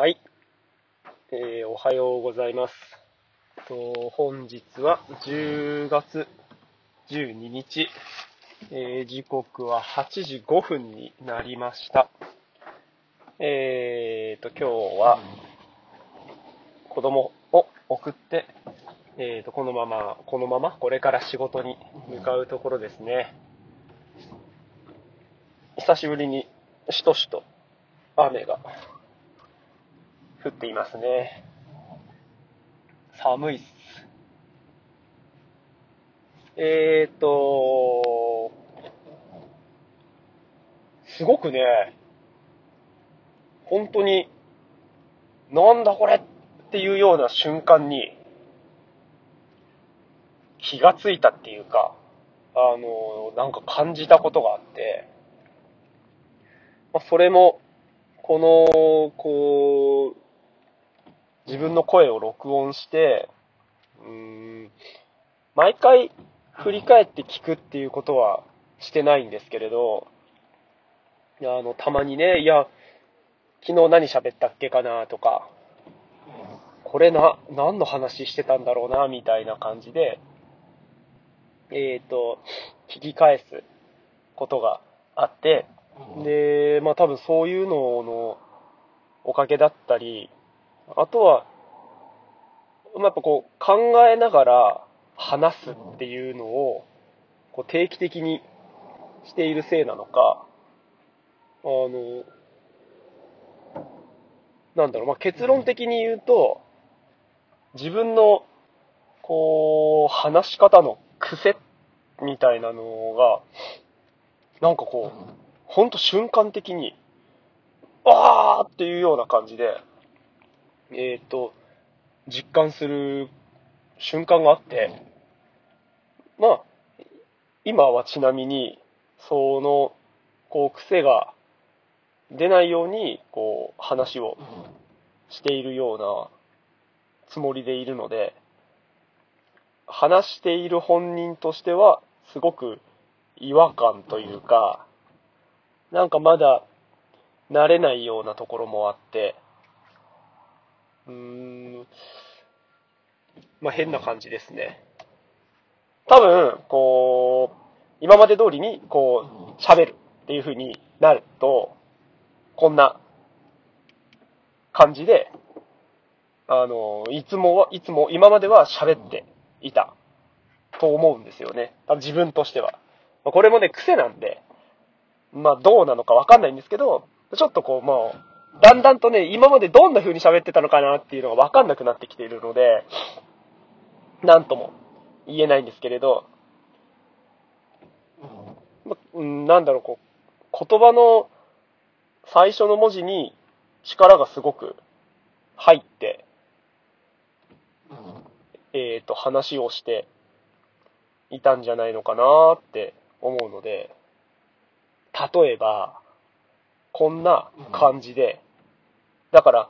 はい、おはようございます。本日は10月12日、時刻は8時5分になりました。今日は子供を送って、このままこれから仕事に向かうところですね。久しぶりにしとしと雨が降っていますね。寒いっす。すごくね、本当になんだこれっていうような瞬間に気がついたっていうか、なんか感じたことがあって、それもこの自分の声を録音して、毎回振り返って聞くっていうことはしてないんですけれど、たまにね、昨日何喋ったっけかなとか、これ何の話してたんだろうなみたいな感じで、聞き返すことがあって、で、多分そういうののおかげだったり、あとは、考えながら話すっていうのを定期的にしているせいなのか、結論的に言うと、自分の話し方の癖みたいなのが、ほんと瞬間的に、あーっていうような感じで、実感する瞬間があって、今はちなみに、癖が出ないように、話をしているようなつもりでいるので、話している本人としては、すごく違和感というか、まだ慣れないようなところもあって、変な感じですね。多分、今まで通りに、喋るっていう風になると、こんな感じで、いつも、今までは喋っていたと思うんですよね。自分としては。これもね、癖なんで、どうなのかわかんないんですけど、ちょっとだんだんとね、今までどんな風に喋ってたのかなっていうのがわかんなくなってきているので、なんとも言えないんですけれど、言葉の最初の文字に力がすごく入って、話をしていたんじゃないのかなって思うので、例えば、こんな感じで、だから、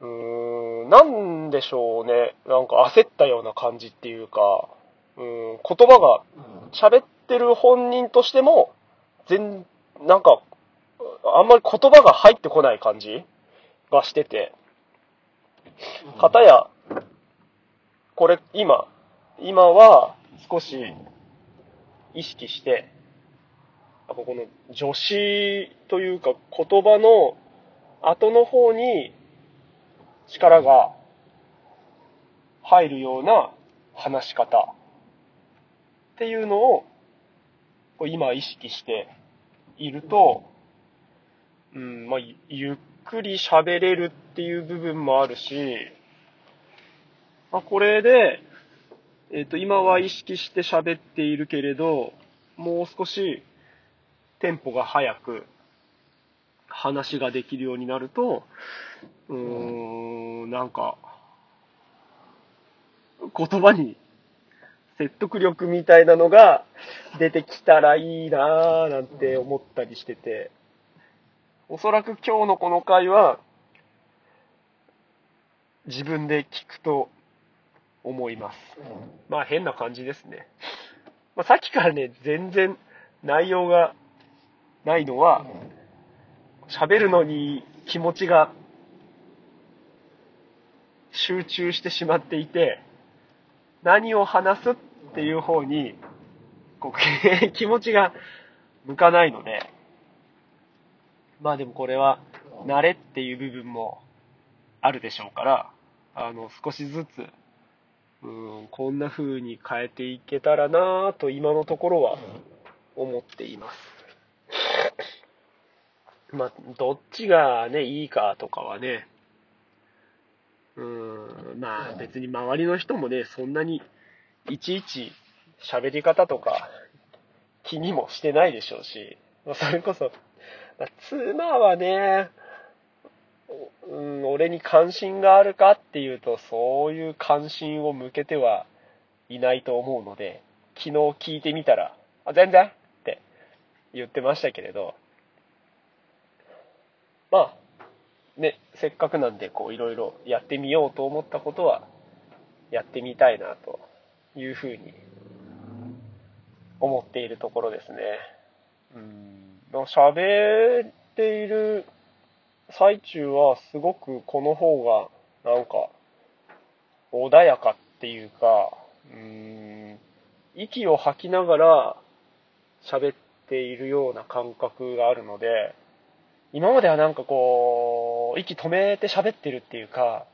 なんでしょうね、焦ったような感じっていうか、言葉が喋ってる本人としても、あんまり言葉が入ってこない感じがしてて、かたや、これ、今は少し意識して、この助詞というか言葉の後の方に力が入るような話し方っていうのを今意識していると、ゆっくり喋れるっていう部分もあるし、これで、今は意識して喋っているけれど、もう少しテンポが速く話ができるようになると、言葉に説得力みたいなのが出てきたらいいなぁなんて思ったりしてて、おそらく今日のこの回は自分で聞くと思います。変な感じですね。さっきからね、全然内容がないのは、喋るのに気持ちが集中してしまっていて、何を話すっていう方にこう気持ちが向かないので、まあでもこれは慣れっていう部分もあるでしょうから、少しずつこんな風に変えていけたらなぁと今のところは思っています。まあどっちがねいいかとかはね、まあ別に周りの人もねそんなにいちいち喋り方とか気にもしてないでしょうし、それこそ妻はね、俺に関心があるかっていうとそういう関心を向けてはいないと思うので、昨日聞いてみたら全然って言ってましたけれど、まあねせっかくなんでこういろいろやってみようと思ったことはやってみたいなというふうに思っているところですね。喋っている最中はすごくこの方がなんか穏やかっていうか、息を吐きながら喋っているような感覚があるので、今まではなんかこう息止めて喋ってるっていうか、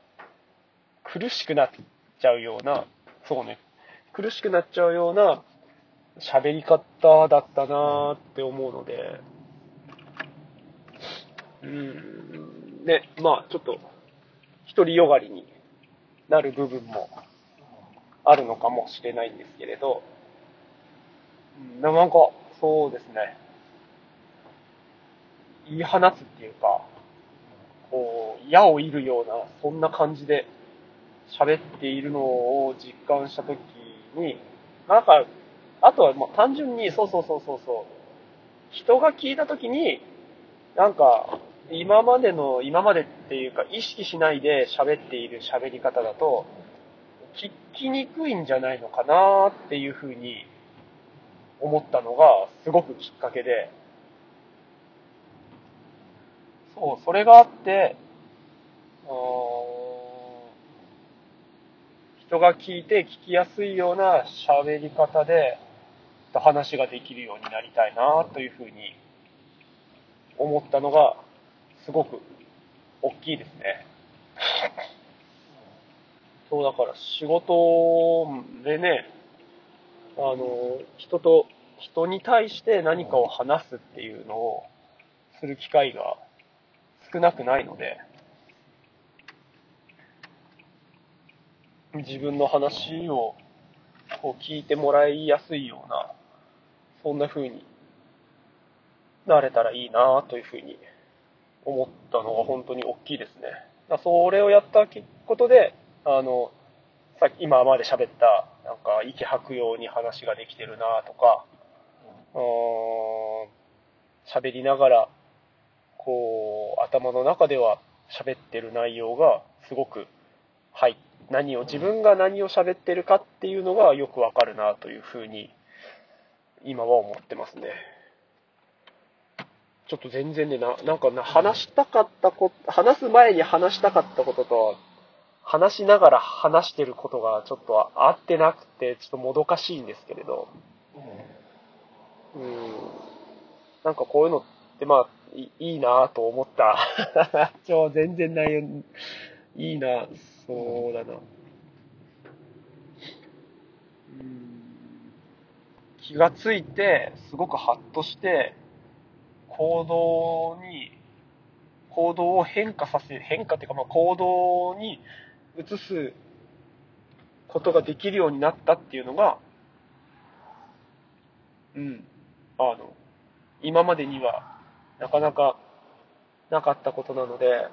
苦しくなっちゃうような、そうね、苦しくなっちゃうような喋り方だったなーって思うので、ね、まあちょっと独りよがりになる部分もあるのかもしれないんですけれど、なんかそうですね、言い放つっていうか、こう矢を射るようなそんな感じで喋っているのを実感したときに、なんかあとはもう単純に人が聞いたときになんか今までっていうか意識しないで喋っている喋り方だと聞きにくいんじゃないのかなっていうふうに思ったのがすごくきっかけで、そう、それがあって、人が聞いて聞きやすいような喋り方で話ができるようになりたいなというふうに思ったのがすごく大きいですね。そうだから仕事でね、人に対して何かを話すっていうのをする機会が少なくないので、自分の話をこう聞いてもらいやすいような、そんな風になれたらいいなというふうに思ったのが本当に大きいですね。それをやったことで、今まで喋ったなんか息吐くように話ができてるなとか、喋りながらこう頭の中では喋ってる内容がすごく、はい、自分が何を喋ってるかっていうのがよくわかるなというふうに今は思ってますね。ちょっと全然ね、なんか話す前に話したかったことと、話しながら話してることがちょっと合ってなくて、ちょっともどかしいんですけれど。なんかこういうのって、まあ、いいなぁと思った。全然内容、いいな、そうだな。気がついて、すごくハッとして、行動を行動に移すことができるようになったっていうのが、今までにはなかなかなかったことなので、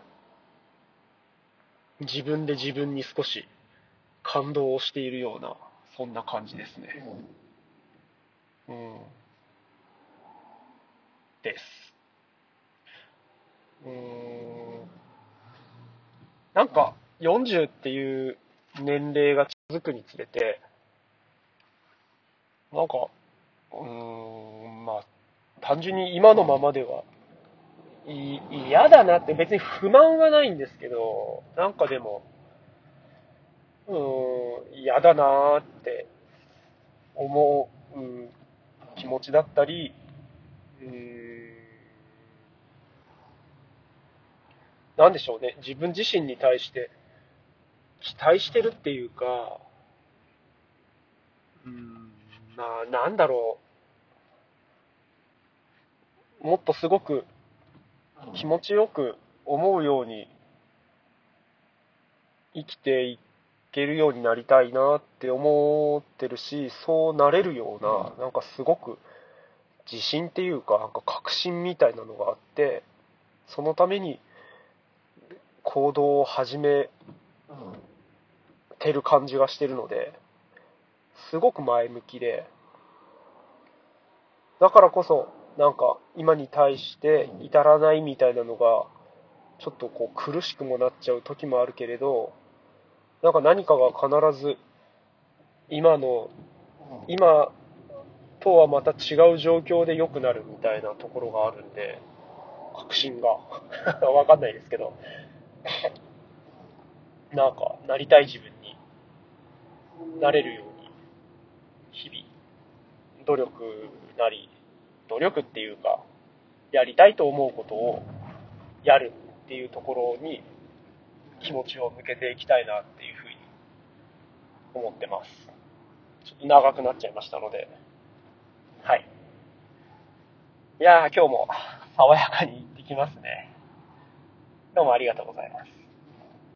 自分で自分に少し感動をしているような、そんな感じですね。です。なんか40っていう年齢が続くにつれて、なんかまあ単純に今のままでは嫌だなって、別に不満はないんですけど、なんかでも嫌だなーって思う、気持ちだったり、なんでしょうね、自分自身に対して期待してるっていうか、まあなんだろう、もっとすごく気持ちよく思うように生きていけるようになりたいなって思ってるし、そうなれるような、なんかすごく自信っていうか、なんか確信みたいなのがあって、そのために行動を始めてる感じがしてるので、すごく前向きで、だからこそなんか今に対して至らないみたいなのがちょっとこう苦しくもなっちゃう時もあるけれど、なんか何かが必ず今とはまた違う状況で良くなるみたいなところがあるんで、確信がわかんないですけどなんかなりたい自分になれるように日々努力なり、努力っていうかやりたいと思うことをやるっていうところに気持ちを向けていきたいなっていうふうに思ってます。ちょっと長くなっちゃいましたので、はい。いやー、今日も爽やかに行ってきますね。どうもありがとうございます。